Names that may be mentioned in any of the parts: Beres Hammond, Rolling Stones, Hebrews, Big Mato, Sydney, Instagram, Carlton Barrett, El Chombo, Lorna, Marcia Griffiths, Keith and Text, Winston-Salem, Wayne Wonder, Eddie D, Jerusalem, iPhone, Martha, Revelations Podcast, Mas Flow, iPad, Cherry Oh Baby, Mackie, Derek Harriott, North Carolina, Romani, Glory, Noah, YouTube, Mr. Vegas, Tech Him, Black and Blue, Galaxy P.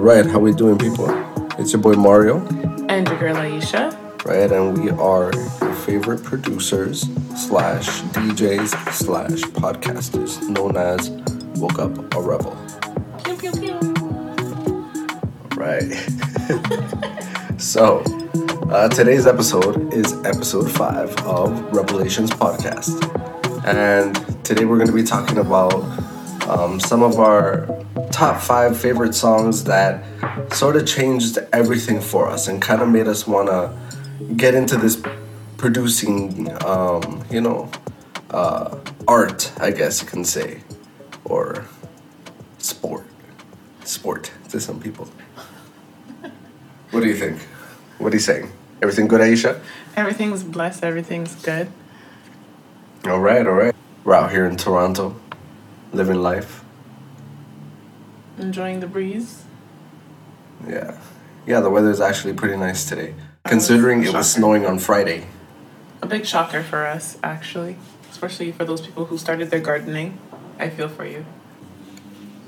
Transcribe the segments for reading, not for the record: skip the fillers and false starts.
Right, how we doing, people? It's your boy Mario. And your girl Aisha. Right, and we are your favorite producers / DJs slash podcasters known as Woke Up a Rebel. Pew, pew, pew. All right. So, today's episode is episode 5 of Revelations Podcast. And today we're going to be talking about some of our top 5 favorite songs that sort of changed everything for us and kind of made us want to get into this producing, art, I guess you can say, or sport to some people. What do you think? What are you saying? Everything good, Aisha? Everything's blessed. Everything's good. All right, all right. We're out here in Toronto, living life. Enjoying the breeze. Yeah, the weather's actually pretty nice today. Considering it was snowing on Friday. A big shocker for us, actually. Especially for those people who started their gardening. I feel for you.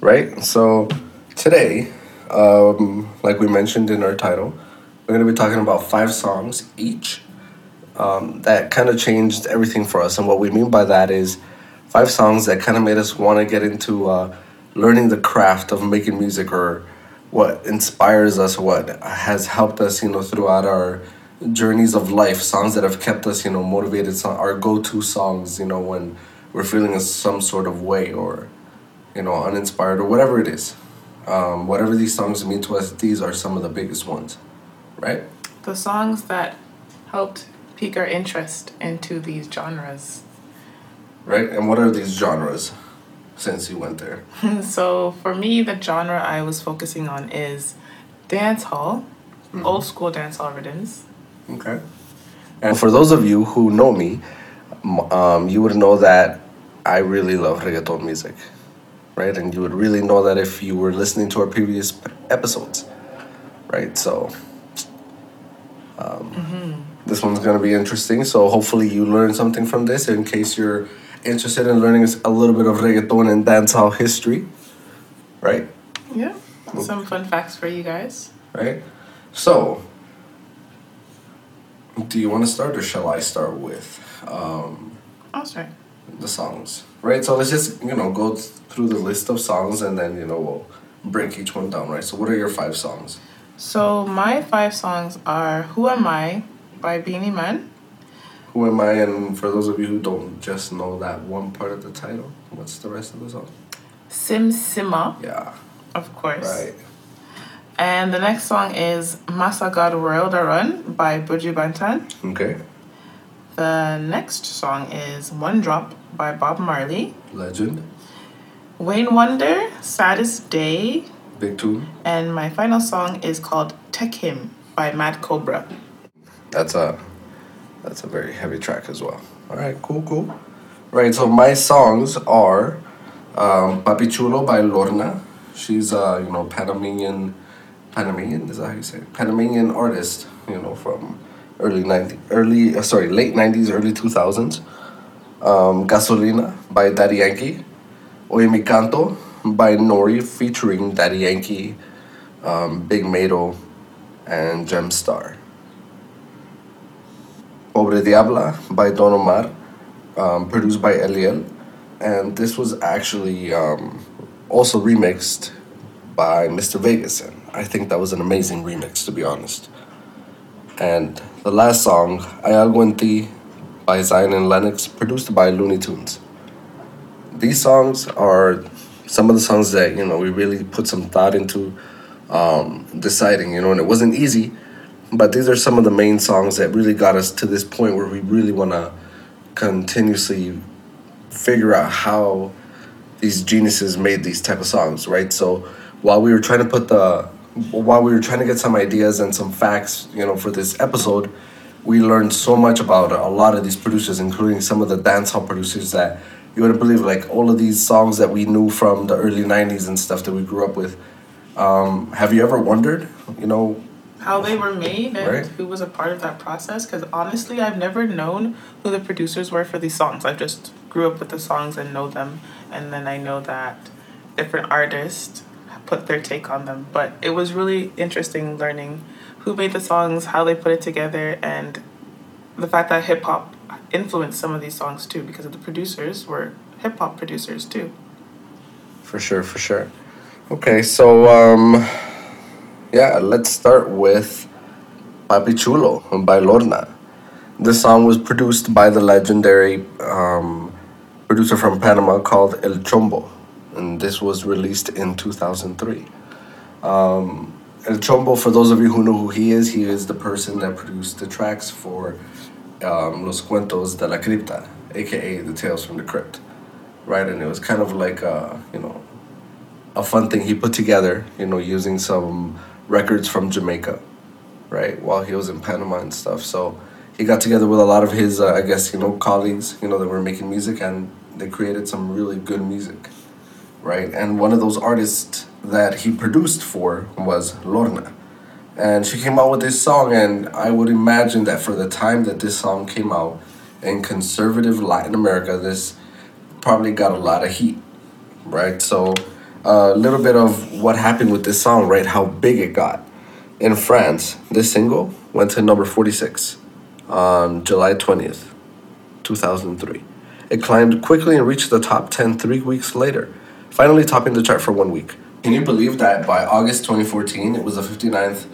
Right? So today, like we mentioned in our title, we're going to be talking about 5 songs each that kind of changed everything for us. And what we mean by that is 5 songs that kind of made us want to get into learning the craft of making music, or what inspires us, what has helped us, throughout our journeys of life. Songs that have kept us, motivated, our go-to songs, when we're feeling some sort of way or, uninspired or whatever it is. Whatever these songs mean to us, these are some of the biggest ones. Right? The songs that helped pique our interest into these genres. Right? And what are these genres, since you went there? So for me, the genre I was focusing on is dancehall, old school dancehall rhythms. Okay. And for those of you who know me, you would know that I really love reggaeton music. Right? And you would really know that if you were listening to our previous episodes. Right? So this one's going to be interesting, so hopefully you learn something from this in case you're interested in learning a little bit of reggaeton and dancehall history, right? Yeah, some fun facts for you guys. Right? So, do you want to start or shall I start with I'll start. The songs? Right, so let's just, go through the list of songs and then, we'll break each one down, right? So what are your 5 songs? So my 5 songs are Who Am I by Beanie Man. Who Am I? And for those of you who don't just know that one part of the title, what's the rest of the song? Sim Simma. Yeah. Of course. Right. And the next song is Massa God World A Run by Buju Banton. Okay. The next song is One Drop by Bob Marley. Legend. Wayne Wonder, Saddest Day. Big tune. And my final song is called Tech Him by Mad Cobra. That's a very heavy track as well. All right, cool. Right, so my songs are Papi Chulo by Lorna. She's a Panamanian, is that how you say it? Panamanian artist, from late 90s, early 2000s. Gasolina by Daddy Yankee. Oye Mi Canto by Nori featuring Daddy Yankee, Big Mato, and Gemstar. Pobre Diabla by Don Omar, produced by Eliel. And this was actually also remixed by Mr. Vegas. And I think that was an amazing remix, to be honest. And the last song, Ayalguenti by Zion and Lennox, produced by Looney Tunes. These songs are some of the songs that, we really put some thought into deciding, and it wasn't easy. But these are some of the main songs that really got us to this point where we really want to continuously figure out how these geniuses made these type of songs, right? So while we were trying to get some ideas and some facts, for this episode, we learned so much about a lot of these producers, including some of the dancehall producers that you wouldn't believe, like all of these songs that we knew from the early 90s and stuff that we grew up with. Have you ever wondered, how they were made and right? Who was a part of that process? Because honestly, I've never known who the producers were for these songs. I just grew up with the songs and know them. And then I know that different artists put their take on them. But it was really interesting learning who made the songs, how they put it together, and the fact that hip-hop influenced some of these songs too, because the producers were hip-hop producers too. For sure. Okay, so let's start with Papi Chulo by Lorna. This song was produced by the legendary producer from Panama called El Chombo, and this was released in 2003. El Chombo, for those of you who know who he is the person that produced the tracks for Los Cuentos de la Cripta, a.k.a. the Tales from the Crypt, right? And it was kind of like, a fun thing he put together, using some records from Jamaica, right, while he was in Panama and stuff. So he got together with a lot of his, colleagues, that were making music, and they created some really good music, right? And one of those artists that he produced for was Lorna. And she came out with this song, and I would imagine that for the time that this song came out in conservative Latin America, this probably got a lot of heat, right? So a little bit of what happened with this song, right? How big it got. In France, this single went to number 46 on July 20th, 2003. It climbed quickly and reached the top 10 3 weeks later, finally topping the chart for 1 week. Can you believe that by August 2014, it was the 59th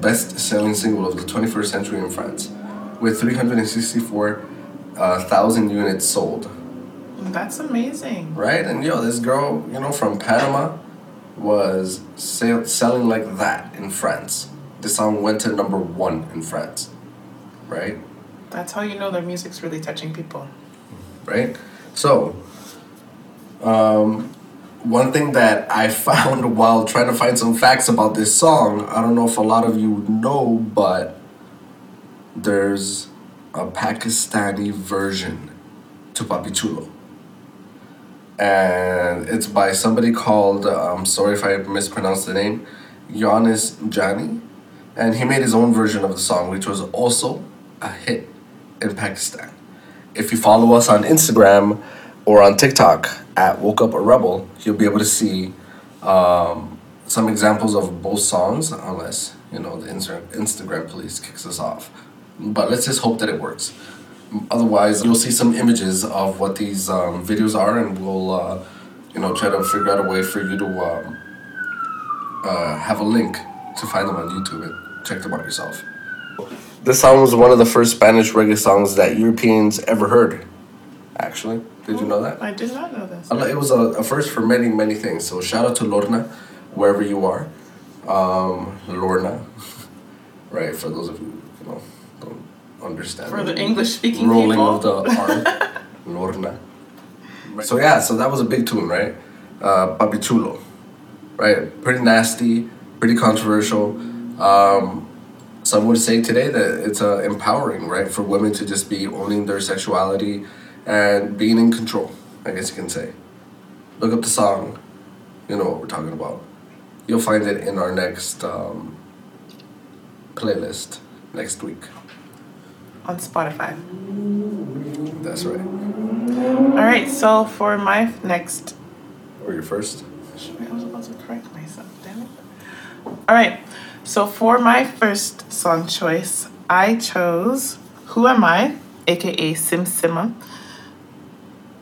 best-selling single of the 21st century in France, with 364,000 units sold? That's amazing. Right? And this girl, from Panama was selling like that in France. The song went to number 1 in France, right? That's how you know their music's really touching people. Right? So, one thing that I found while trying to find some facts about this song, I don't know if a lot of you know, but there's a Pakistani version to Papi Chulo. And it's by somebody called, I'm sorry if I mispronounced the name, Yanis Jani. And he made his own version of the song, which was also a hit in Pakistan. If you follow us on Instagram or on TikTok at Woke Up a Rebel, you'll be able to see some examples of both songs, unless, the Instagram police kicks us off. But let's just hope that it works. Otherwise, you'll see some images of what these videos are, and we'll, try to figure out a way for you to have a link to find them on YouTube and check them out yourself. This song was one of the first Spanish reggae songs that Europeans ever heard, actually. Did you know that? I did not know this. It was a first for many, many things. So shout out to Lorna, wherever you are. Lorna, right, for those of you, don't understand. For the English-speaking people. Rolling of the R, Lorna. Right. So that was a big tune, right? Papi Chulo, right? Pretty nasty, pretty controversial. Some would say today that it's empowering, right, for women to just be owning their sexuality and being in control, I guess you can say. Look up the song. You know what we're talking about. You'll find it in our next playlist next week. On Spotify. That's right. All right, so for my next... Or your first? I was about to correct myself, damn it. All right, so for my first song choice, I chose Who Am I, a.k.a. Sim Simma,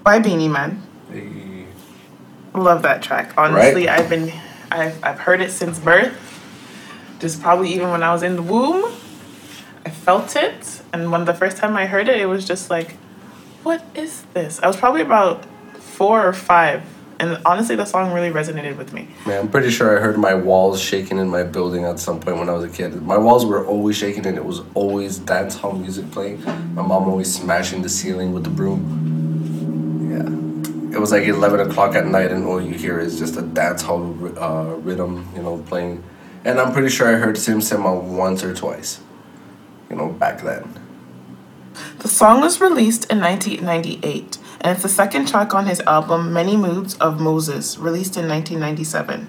by Beanie Man. Hey. Love that track. Honestly, right? I've heard it since birth. Just probably even when I was in the womb, I felt it. And when the first time I heard it, it was just like, what is this? I was probably about 4 or 5. And honestly, the song really resonated with me. Man, I'm pretty sure I heard my walls shaking in my building at some point when I was a kid. My walls were always shaking, and it was always dance hall music playing. My mom always smashing the ceiling with the broom. It was like 11 o'clock at night, and all you hear is just a dancehall rhythm, playing. And I'm pretty sure I heard Sim Simma once or twice, back then. The song was released in 1998, and it's the second track on his album, Many Moods of Moses, released in 1997.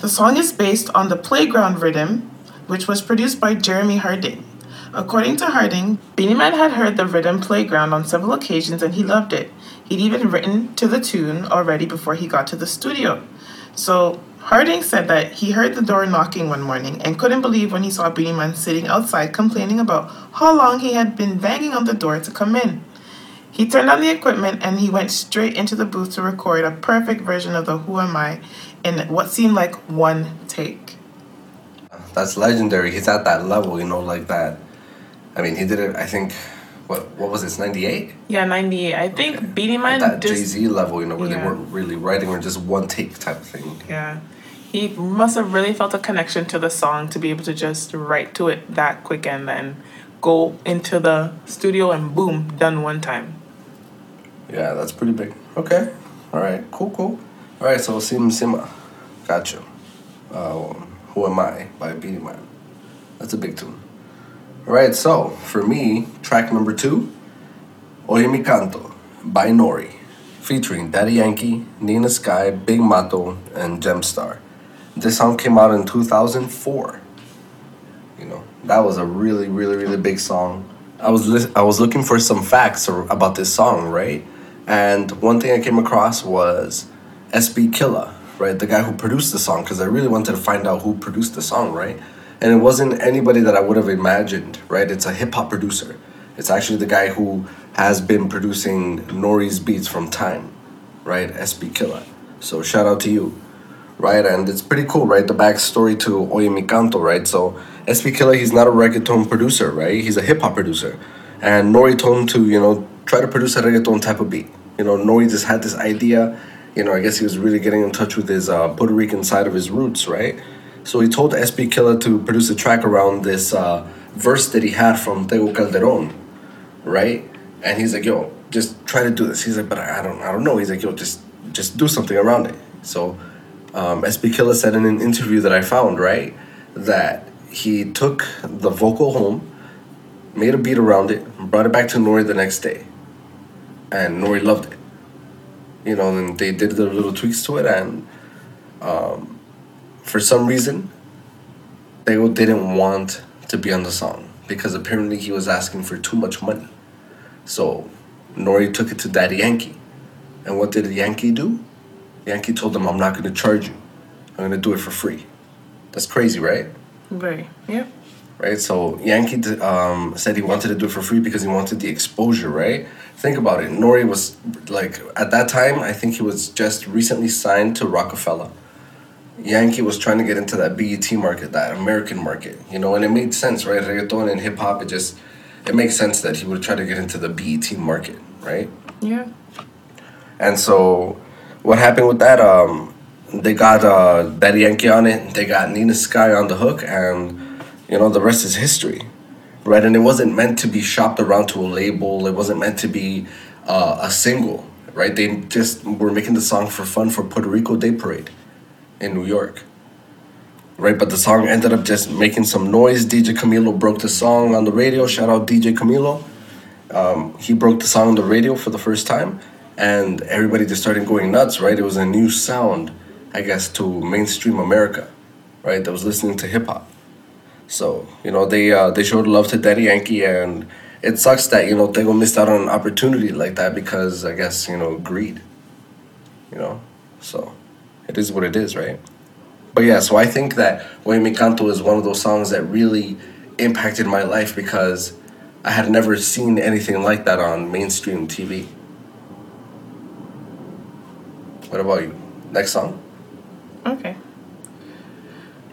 The song is based on the Playground Rhythm, which was produced by Jeremy Harding. According to Harding, Beanie Man had heard the rhythm Playground on several occasions, and he loved it. He'd even written to the tune already before he got to the studio. So Harding said that he heard the door knocking one morning and couldn't believe when he saw Beanie Man sitting outside complaining about how long he had been banging on the door to come in. He turned on the equipment and he went straight into the booth to record a perfect version of the Who Am I in what seemed like one take. That's legendary. He's at that level, you know, like that. I mean, he did it, I think, what was this, 98? Yeah, 98. I think okay. Beanie Man... At that Jay-Z level, you know, where they weren't really writing or just one take type of thing. Yeah. He must have really felt a connection to the song to be able to just write to it that quick and then go into the studio and boom, done one time. Yeah, that's pretty big. Okay. All right. Cool. All right, so Sim Simma. Gotcha. Who Am I by Beanie Man. That's a big tune. All right, so for me, track number 2, Oye Mi Canto by Nori, featuring Daddy Yankee, Nina Sky, Big Mato, and Gemstar. This song came out in 2004. You know, that was a really, really, really big song. I was looking for some facts about this song, right? And one thing I came across was SP Killer, right? The guy who produced the song, because I really wanted to find out who produced the song, right? And it wasn't anybody that I would have imagined, right? It's a hip-hop producer. It's actually the guy who has been producing Nori's beats from time, right? SP Killa. So shout out to you, right? And it's pretty cool, right? The backstory to Oye Mi Canto, right? So SP Killa, he's not a reggaeton producer, right? He's a hip-hop producer. And Nori told him to, you know, try to produce a reggaeton type of beat. You know, Nori just had this idea. You know, I guess he was really getting in touch with his Puerto Rican side of his roots, right? So he told SP Killa to produce a track around this verse that he had from Tego Calderon, right? And he's like, yo, just try to do this. He's like, but I don't know. He's like, yo, just do something around it. So SP Killa said in an interview that I found, right, that he took the vocal home, made a beat around it, brought it back to Nori the next day. And Nori loved it. You know, and they did their little tweaks to it. And for some reason, Tego didn't want to be on the song because apparently he was asking for too much money. So Nori took it to Daddy Yankee. And what did Yankee do? Yankee told him, I'm not going to charge you. I'm going to do it for free. That's crazy, right? Right, yeah. Right, so Yankee said he wanted to do it for free because he wanted the exposure, right? Think about it. Nori was, like, at that time, I think he was just recently signed to Rockefeller. Yankee was trying to get into that BET market, that American market, you know, and it made sense, right? Reggaeton and hip-hop, it makes sense that he would try to get into the BET market, right? Yeah. And so what happened with that, they got Daddy Yankee on it, they got Nina Sky on the hook, and, you know, the rest is history, right? And it wasn't meant to be shopped around to a label, it wasn't meant to be a single, right? They just were making the song for fun for Puerto Rico Day Parade in New York, right? But the song ended up just making some noise. DJ Camilo broke the song on the radio. Shout out DJ Camilo. He broke the song on the radio for the first time, and everybody just started going nuts, right? It was a new sound, I guess, to mainstream America, right? That was listening to hip hop. So, you know, they showed love to Daddy Yankee, and it sucks that, you know, Tego missed out on an opportunity like that because, I guess, you know, greed, you know, so... It is what it is, right? But yeah, so I think that Oye Mi Canto is one of those songs that really impacted my life because I had never seen anything like that on mainstream TV. What about you? Next song? Okay.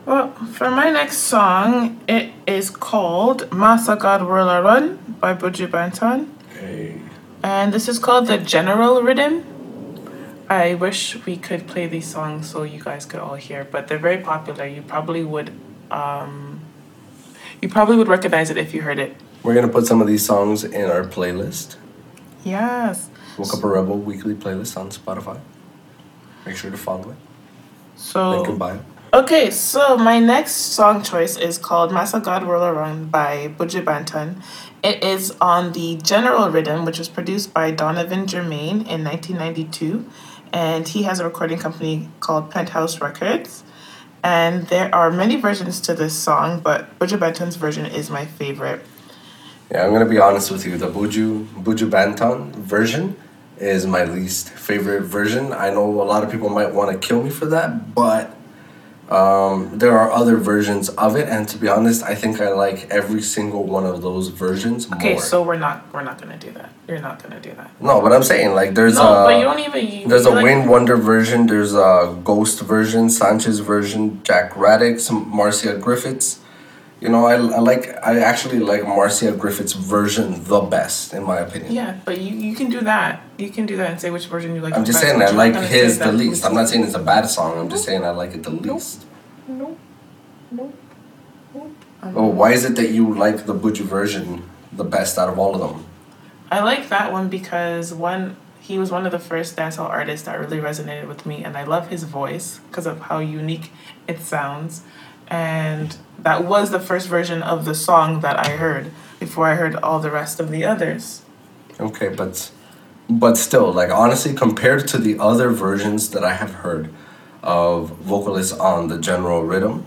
Well, for my next song, it is called Masa God Rola Run by Buju Banton. Hey. And this is called the General Rhythm. I wish we could play these songs so you guys could all hear, but they're very popular. You probably would recognize it if you heard it. We're gonna put some of these songs in our playlist. Yes. Woke Up a Rebel weekly playlist on Spotify. Make sure to follow it. So link in bio. Okay, so my next song choice is called Masa God Rola Run by Buju Banton. It is on the General Rhythm, which was produced by Donovan Germain in 1992. And he has a recording company called Penthouse Records. And there are many versions to this song, but Buju Banton's version is my favorite. Yeah, I'm going to be honest with you. The Buju Banton version is my least favorite version. I know a lot of people might want to kill me for that, but there are other versions of it, and to be honest, I think I like every single one of those versions more. Okay, so we're not gonna do that. You're not gonna do that. No, but I'm saying like there's there's a Wayne Wonder version, there's a Ghost version, Sanchez version, Jack Radix, Marcia Griffiths. You know, I actually like Marcia Griffith's version the best, in my opinion. Yeah, but you can do that. You can do that and say which version you like. I'm just saying I like his the least. I'm not saying it's a bad song. I'm just saying I like it the least. Nope. Oh, why is it that you like the Buju version the best out of all of them? I like that one because he was one of the first dancehall artists that really resonated with me, and I love his voice because of how unique it sounds. And that was the first version of the song that I heard before I heard all the rest of the others. Okay, but still, like, honestly, compared to the other versions that I have heard of vocalists on the general rhythm,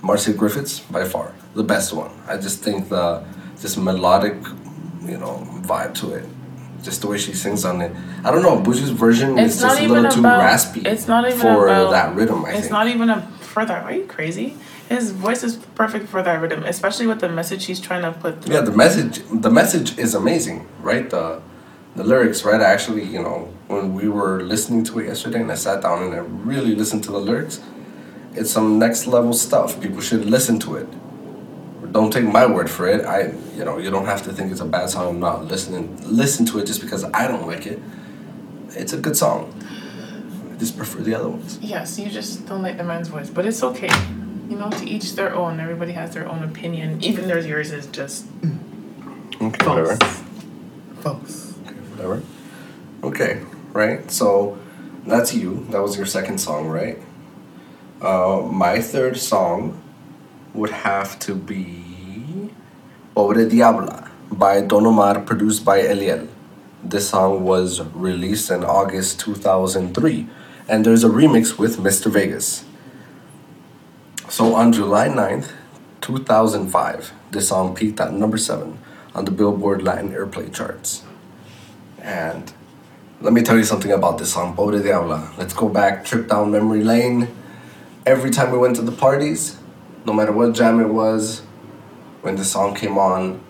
Marcia Griffiths, by far, the best one. I just think this melodic, vibe to it. Just the way she sings on it. I don't know, Buju's version is just a little too raspy for that rhythm, I think. It's not even for that. Are you crazy? His voice is perfect for that rhythm, especially with the message he's trying to put through. Yeah, the message is amazing, right? The lyrics, right? I actually, when we were listening to it yesterday and I sat down and I really listened to the lyrics, it's some next level stuff. People should listen to it. Don't take my word for it. You don't have to think it's a bad song. I'm not listening. Listen to it just because I don't like it. It's a good song. I just prefer the other ones. Yes, you just don't like the man's voice, but it's okay. To each their own. Everybody has their own opinion. Even their yours is just okay. False. Whatever. False. Okay, whatever. Okay, right. So that's you. That was your second song, right? My third song would have to be Pobre Diabla by Don Omar, produced by Eliel. This song was released in August 2003, and there's a remix with Mr. Vegas. So on July 9th, 2005, this song peaked at number 7 on the Billboard Latin Airplay charts. And let me tell you something about this song, Pobre Diabla. Let's go back, trip down memory lane. Every time we went to the parties, no matter what jam it was, when the song came on,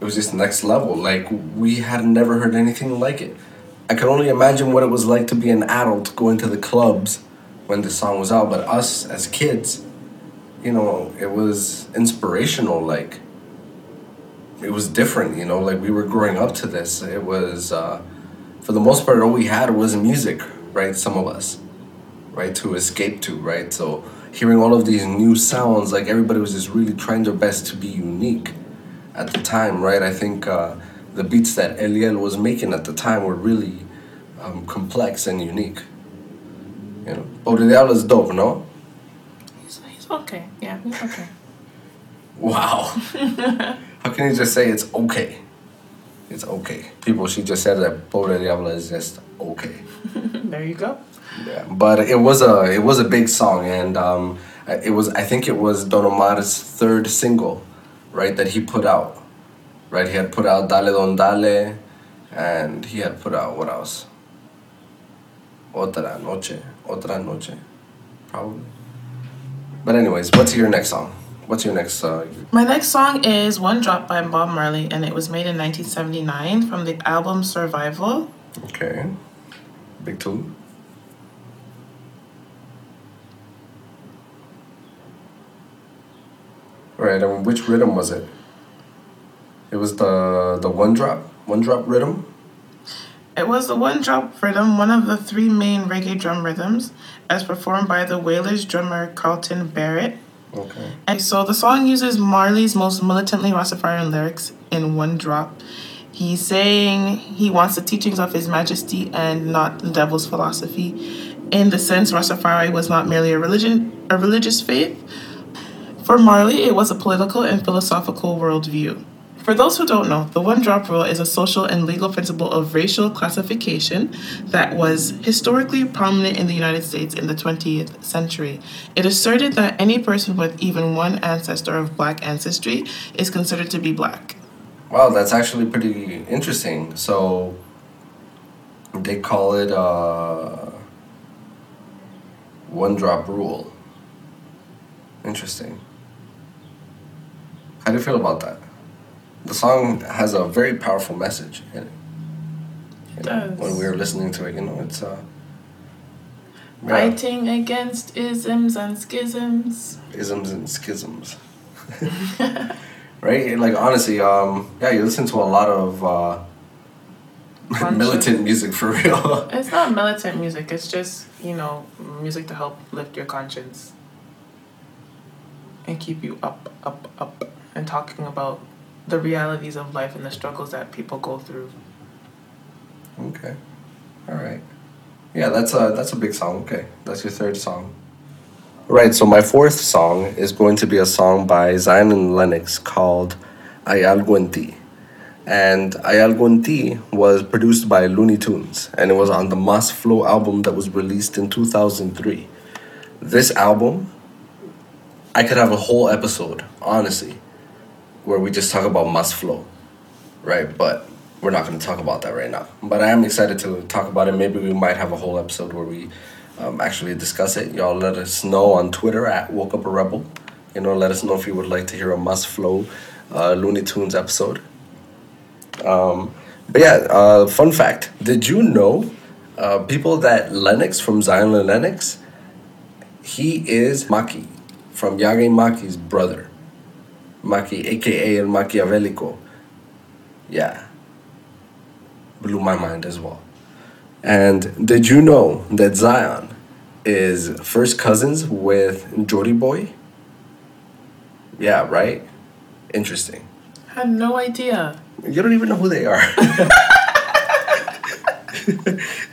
it was just next level. Like, we had never heard anything like it. I could only imagine what it was like to be an adult going to the clubs when this song was out. But us as kids, it was inspirational. Like, it was different, like we were growing up to this. It was, for the most part, all we had was music, right? Some of us, right? To escape to, right? So hearing all of these new sounds, like everybody was just really trying their best to be unique at the time, right? I think the beats that Eliel was making at the time were really complex and unique. Pobre Diabla is dope, no? He's okay, yeah, he's okay. Wow. How can you just say it's okay? It's okay. People, she just said that Pobre Diabla is just okay. There you go. Yeah, but it was a big song, and I think it was Don Omar's third single, right, that he put out, right? He had put out Dale Don Dale, and he had put out, what else? Otra Noche, probably. But anyways, what's your next song? What's your next song? My next song is One Drop by Bob Marley, and it was made in 1979 from the album Survival. Okay, big tune. Right, and which rhythm was it? It was the one drop rhythm? It was the one drop rhythm, one of the three main reggae drum rhythms, as performed by the Wailers drummer Carlton Barrett. Okay. And so the song uses Marley's most militantly Rastafarian lyrics in one drop. He's saying he wants the teachings of His Majesty and not the devil's philosophy. In the sense, Rastafari was not merely a religious faith. For Marley, it was a political and philosophical worldview. For those who don't know, the one-drop rule is a social and legal principle of racial classification that was historically prominent in the United States in the 20th century. It asserted that any person with even one ancestor of Black ancestry is considered to be Black. Wow, that's actually pretty interesting. So They call it one drop rule. Interesting. How do you feel about that? The song has a very powerful message in it. It does. When we were listening to it, you know, it's yeah. Fighting against isms and schisms. Isms and schisms. Right? Like, honestly, yeah, you listen to a lot of militant music, for real. It's not militant music. It's just, you know, music to help lift your conscience and keep you up, up, up, and talking about the realities of life and the struggles that people go through. Okay. All right. Yeah, that's a big song. Okay, that's your third song. Right, so my fourth song is going to be a song by Zion and Lennox called Hay Algo en Ti. And Hay Algo en Ti was produced by Looney Tunes, and it was on the Mas Flow album that was released in 2003. This album, I could have a whole episode, honestly, where we just talk about Mas Flow, right? But we're not going to talk about that right now. But I am excited to talk about it. Maybe we might have a whole episode where we actually discuss it. Y'all let us know on Twitter at Woke Up a Rebel. You know, let us know if you would like to hear a Must Flow Looney Tunes episode. But yeah, fun fact. Did you know people that Lennox from Zion and Lennox, he is Mackie from Yage Maki's brother. Mackie, a.k.a. El Machiavelico. Yeah. Blew my mind as well. And did you know that Zion is first cousins with Jordy Boy? Yeah, right? Interesting. I had no idea. You don't even know who they are.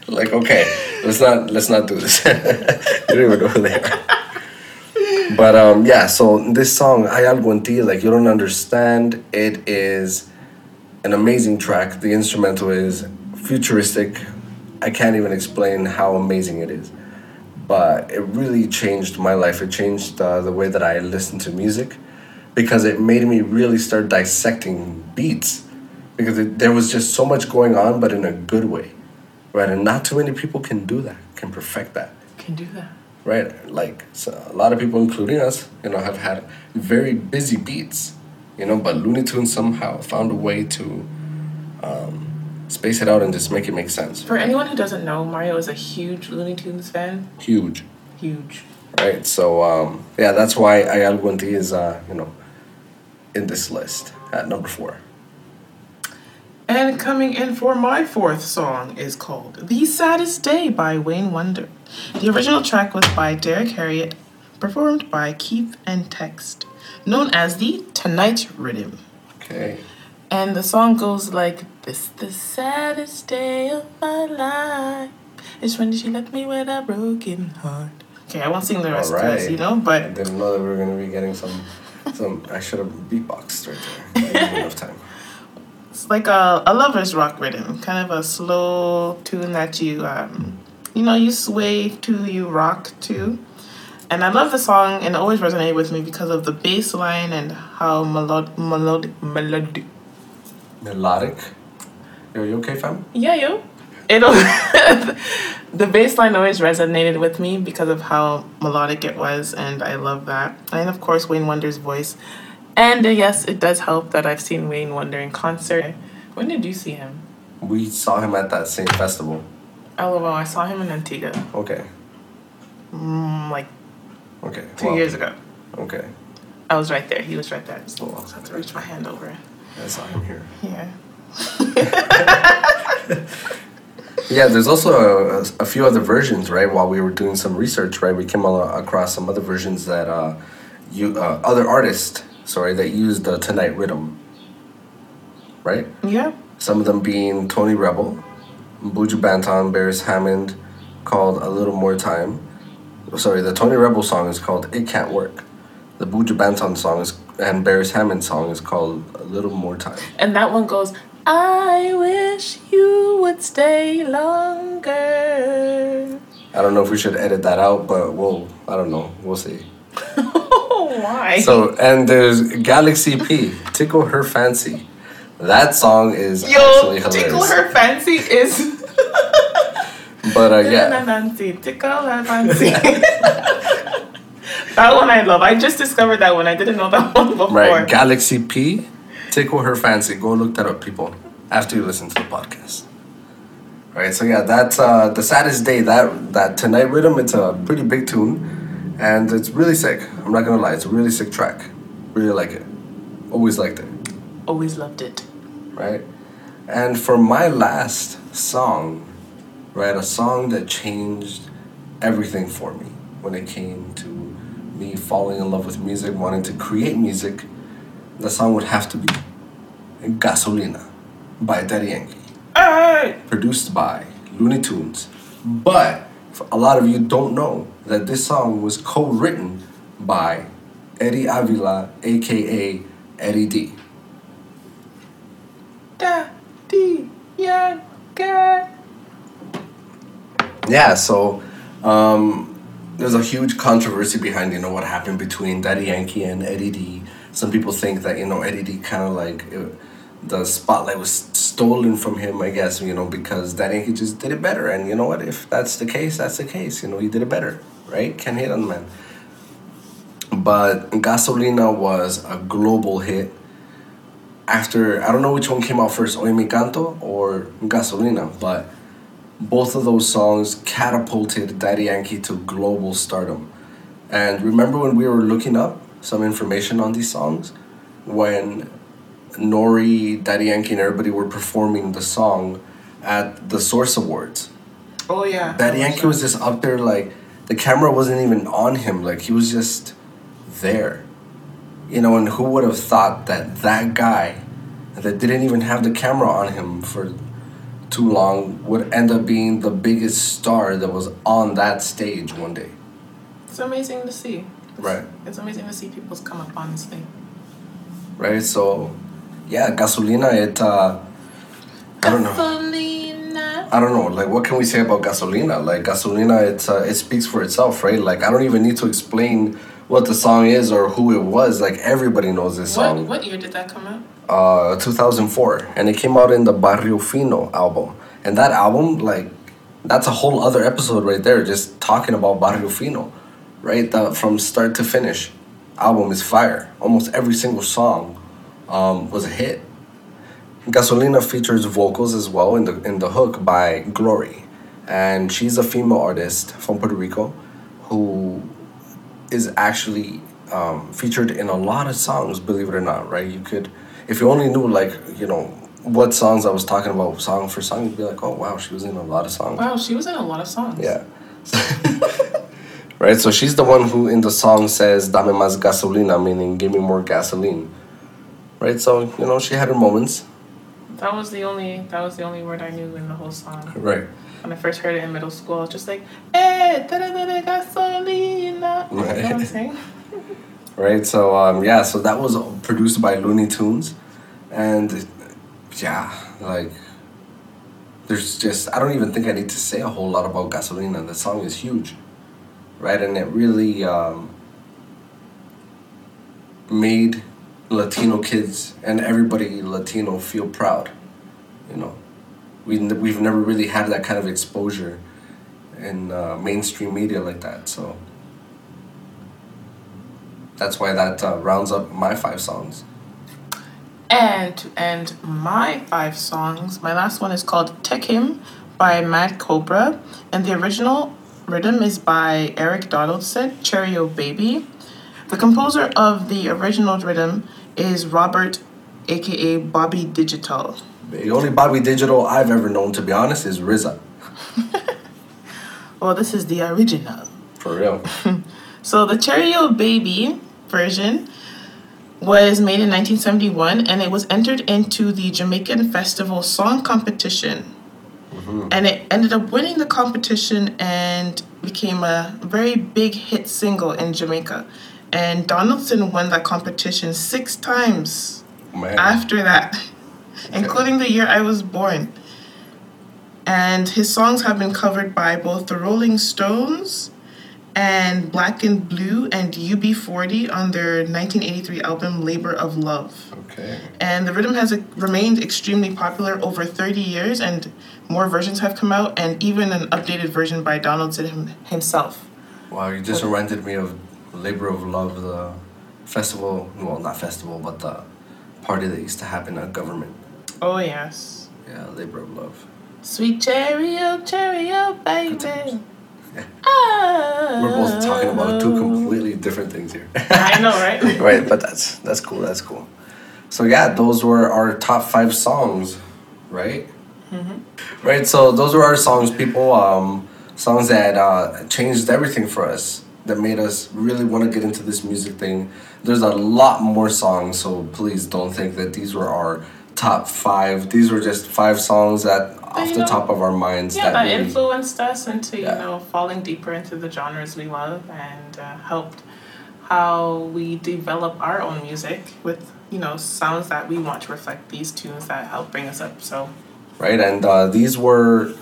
Like, okay, let's not do this. You don't even know who they are. But yeah, so this song, Hay Algo en Ti, like, you don't understand. It is an amazing track. The instrumental is futuristic. I can't even explain how amazing it is. But it really changed my life. It changed the way that I listened to music, because it made me really start dissecting beats, because there was just so much going on, but in a good way, right? And not too many people can do that, can perfect that. Can do that. Right, like, so a lot of people, including us, you know, have had very busy beats. You know, but Looney Tunes somehow found a way to space it out and just make it make sense. For anyone who doesn't know, Mario is a huge Looney Tunes fan. Huge. Huge. Right, so, yeah, that's why Hay Algo en Ti is, you know, in this list at number 4. And coming in for my fourth song is called The Saddest Day by Wayne Wonder. The original track was by Derek Harriott, performed by Keith and Text, known as the Tonight Rhythm. Okay. And the song goes like this: the saddest day of my life is when she left me with a broken heart. Okay, I won't sing the rest of this, you know, but... I didn't know that we were going to be getting some I should have beatboxed right there. I didn't have enough time. It's like a lover's rock rhythm, kind of a slow tune that you, you know, you sway to, you rock to. And I love the song, and it always resonated with me because of the bass line and how melodic. Yo, you okay, fam? Yeah, yo. The bass line always resonated with me because of how melodic it was, and I love that. And, of course, Wayne Wonder's voice. And, yes, it does help that I've seen Wayne Wonder in concert. When did you see him? We saw him at that same festival. LOL, I saw him in Antigua. Okay. Like... Okay. Two years ago. Okay. I was right there. He was right there. So I had to reach my hand over. I saw him here. Yeah. Yeah, there's also a few other versions, right? While we were doing some research, right, we came across some other versions that other artists, that used the Tonight Rhythm, right? Yeah. Some of them being Tony Rebel, Buju Banton, Beres Hammond, called A Little More Time. The Tony Rebel song is called It Can't Work. The Buju Banton song and Beres Hammond song is called A Little More Time. And that one goes, I wish you would stay longer. I don't know if we should edit that out, but I don't know. We'll see. Why? So, and there's Galaxy P, Tickle Her Fancy. That song is actually hilarious. Tickle Her Fancy is... But yeah. That one I love. I just discovered that one. I didn't know that one before. Right. Galaxy P, Tickle Her Fancy. Go look that up, people, after you listen to the podcast. All right. So yeah, that's The Saddest Day. That Tonight Rhythm, it's a pretty big tune. And it's really sick. I'm not going to lie. It's a really sick track. Really like it. Always liked it. Always loved it. Right. And for my last song, right, a song that changed everything for me when it came to me falling in love with music, wanting to create music, the song would have to be Gasolina by Daddy Yankee. Hey! Produced by Looney Tunes. But a lot of you don't know that this song was co-written by Eddie Avila, a.k.a. Eddie D. Daddy Yankee. Yeah, so there's a huge controversy behind, you know, what happened between Daddy Yankee and Eddie D. Some people think that, you know, Eddie D kind of like, the spotlight was stolen from him, I guess, you know, because Daddy Yankee just did it better. And you know what, if that's the case, that's the case. You know, he did it better, right? Can't hate on the man. But Gasolina was a global hit. After, I don't know which one came out first, Hoy Me Canto or Gasolina, but both of those songs catapulted Daddy Yankee to global stardom. And remember when we were looking up some information on these songs? When Nori, Daddy Yankee, and everybody were performing the song at the Source Awards. Oh, yeah. Daddy Yankee was just up there, like, the camera wasn't even on him. Like, he was just there. You know, and who would have thought that that guy that didn't even have the camera on him for too long would end up being the biggest star that was on that stage one day. It's amazing to see. Right. It's amazing to see people's come up, honestly. Right, so, yeah, Gasolina, it, I don't know. Gasolina. I don't know, like, what can we say about Gasolina? Like, Gasolina, it speaks for itself, right? Like, I don't even need to explain what the song is or who it was. Like, everybody knows this song. What year did that come out? 2004, and it came out in the Barrio Fino album. And that album, like, that's a whole other episode right there, just talking about Barrio Fino, right? From start to finish, album is fire. Almost every single song was a hit. Gasolina features vocals as well in the hook by Glory, and she's a female artist from Puerto Rico who is actually featured in a lot of songs, believe it or not, right? You could, if you only knew, like, you know, what songs I was talking about, song for song, you'd be like, oh, wow, she was in a lot of songs. Wow, she was in a lot of songs. Yeah. Right, so she's the one who in the song says, dame más gasolina, meaning give me more gasoline. Right, so, you know, she had her moments. That was the only word I knew in the whole song. Right. When I first heard it in middle school, I was just like, eh, da-da-da-da gasolina. Right. You know what I'm saying? Right, so, yeah, so that was produced by Looney Tunes, and, yeah, like, there's just, I don't even think I need to say a whole lot about Gasolina. The song is huge, right, and it really made Latino kids and everybody Latino feel proud, you know. We've never really had that kind of exposure in mainstream media like that, so that's why that rounds up my 5 songs. And to end my 5 songs, my last one is called Tech Him by Mad Cobra. And the original rhythm is by Eric Donaldson, Cherry Oh Baby. The composer of the original rhythm is Robert, a.k.a. Bobby Digital. The only Bobby Digital I've ever known, to be honest, is RZA. Well, this is the original. For real. So the Cherry Oh Baby version was made in 1971, and it was entered into the Jamaican Festival Song Competition. Mm-hmm. And it ended up winning the competition and became a very big hit single in Jamaica. And Donaldson won that competition 6 times after that, including the year I was born. And his songs have been covered by both the Rolling Stones and Black and Blue and UB40 on their 1983 album Labor of Love. Okay. And the rhythm has remained extremely popular over 30 years, and more versions have come out, and even an updated version by Donaldson himself. Wow, you just reminded me of Labor of Love, the festival, well, not festival, but the party that used to happen at government. Oh, yes. Yeah, Labor of Love. Sweet Cherry Oh, Cherry Oh, Baby. Yeah. Oh. We're both talking about two completely different things here. I know, right? Right, but that's cool, that's cool. So, yeah, those were our top 5 songs, right? Mm-hmm. Right, so those were our songs, people. Songs that changed everything for us, that made us really want to get into this music thing. There's a lot more songs, so please don't think that these were our top 5. These were just 5 songs that off the top of our minds. Yeah, that really influenced us into, you know, falling deeper into the genres we love, and helped how we develop our own music with, you know, sounds that we want to reflect these tunes that help bring us up, so... Right, and these were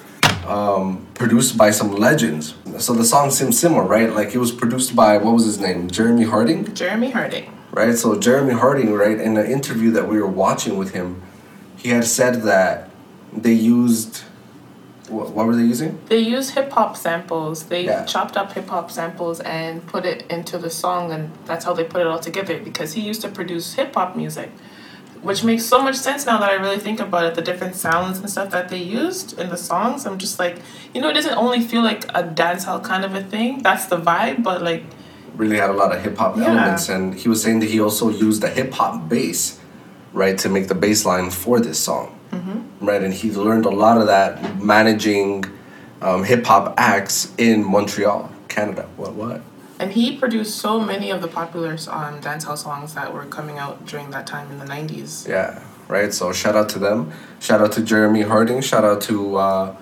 produced by some legends. So the song Sim Simma, right? Like, it was produced by, what was his name? Jeremy Harding? Jeremy Harding. Right, so Jeremy Harding, right, in an interview that we were watching with him, he had said that they used... What were they using? They used hip-hop samples. They chopped up hip-hop samples and put it into the song, and that's how they put it all together, because he used to produce hip-hop music. Which makes so much sense now that I really think about it, the different sounds and stuff that they used in the songs. I'm just like, you know, it doesn't only feel like a dancehall kind of a thing. That's the vibe, but like... Really had a lot of hip-hop elements, and he was saying that he also used the hip-hop bass, right, to make the bass line for this song, mm-hmm. right? And he learned a lot of that managing hip-hop acts in Montreal, Canada. What? And he produced so many of the popular dancehall songs that were coming out during that time in the 90s. Yeah, right. So shout out to them. Shout out to Jeremy Harding. Shout out to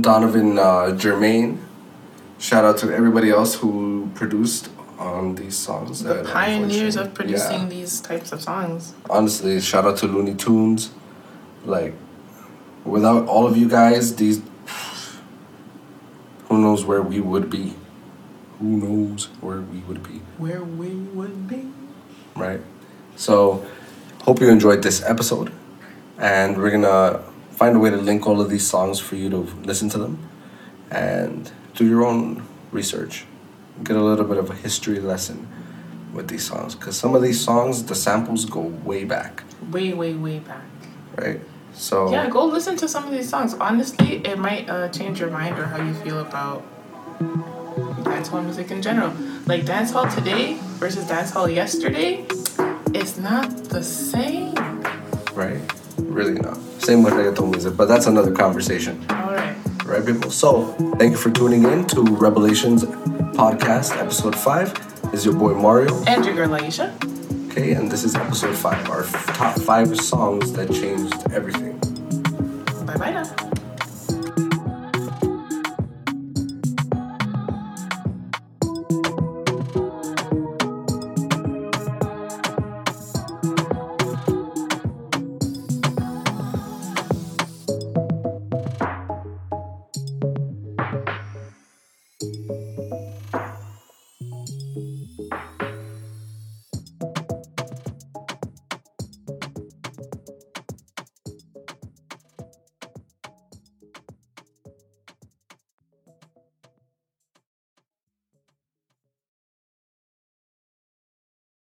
Donovan Germain. Shout out to everybody else who produced on these songs. The pioneers of producing these types of songs. Honestly, shout out to Looney Tunes. Like, without all of you guys, these... Who knows where we would be. Who knows where we would be. Where we would be. Right. So, hope you enjoyed this episode. And we're going to find a way to link all of these songs for you to listen to them. And do your own research. Get a little bit of a history lesson with these songs. Because some of these songs, the samples go way back. Way, way, way back. Right. So... Yeah, go listen to some of these songs. Honestly, it might change your mind or how you feel about... dancehall music in general. Like, dancehall today versus dancehall yesterday, it's not the same. Right. Really not. Same with reggaeton music, but that's another conversation. All right. Right, people? So, thank you for tuning in to Revelations Podcast, Episode 5. This is your boy Mario. And your girl Aisha. Okay, and this is Episode 5, our top 5 songs that changed everything. Bye-bye now.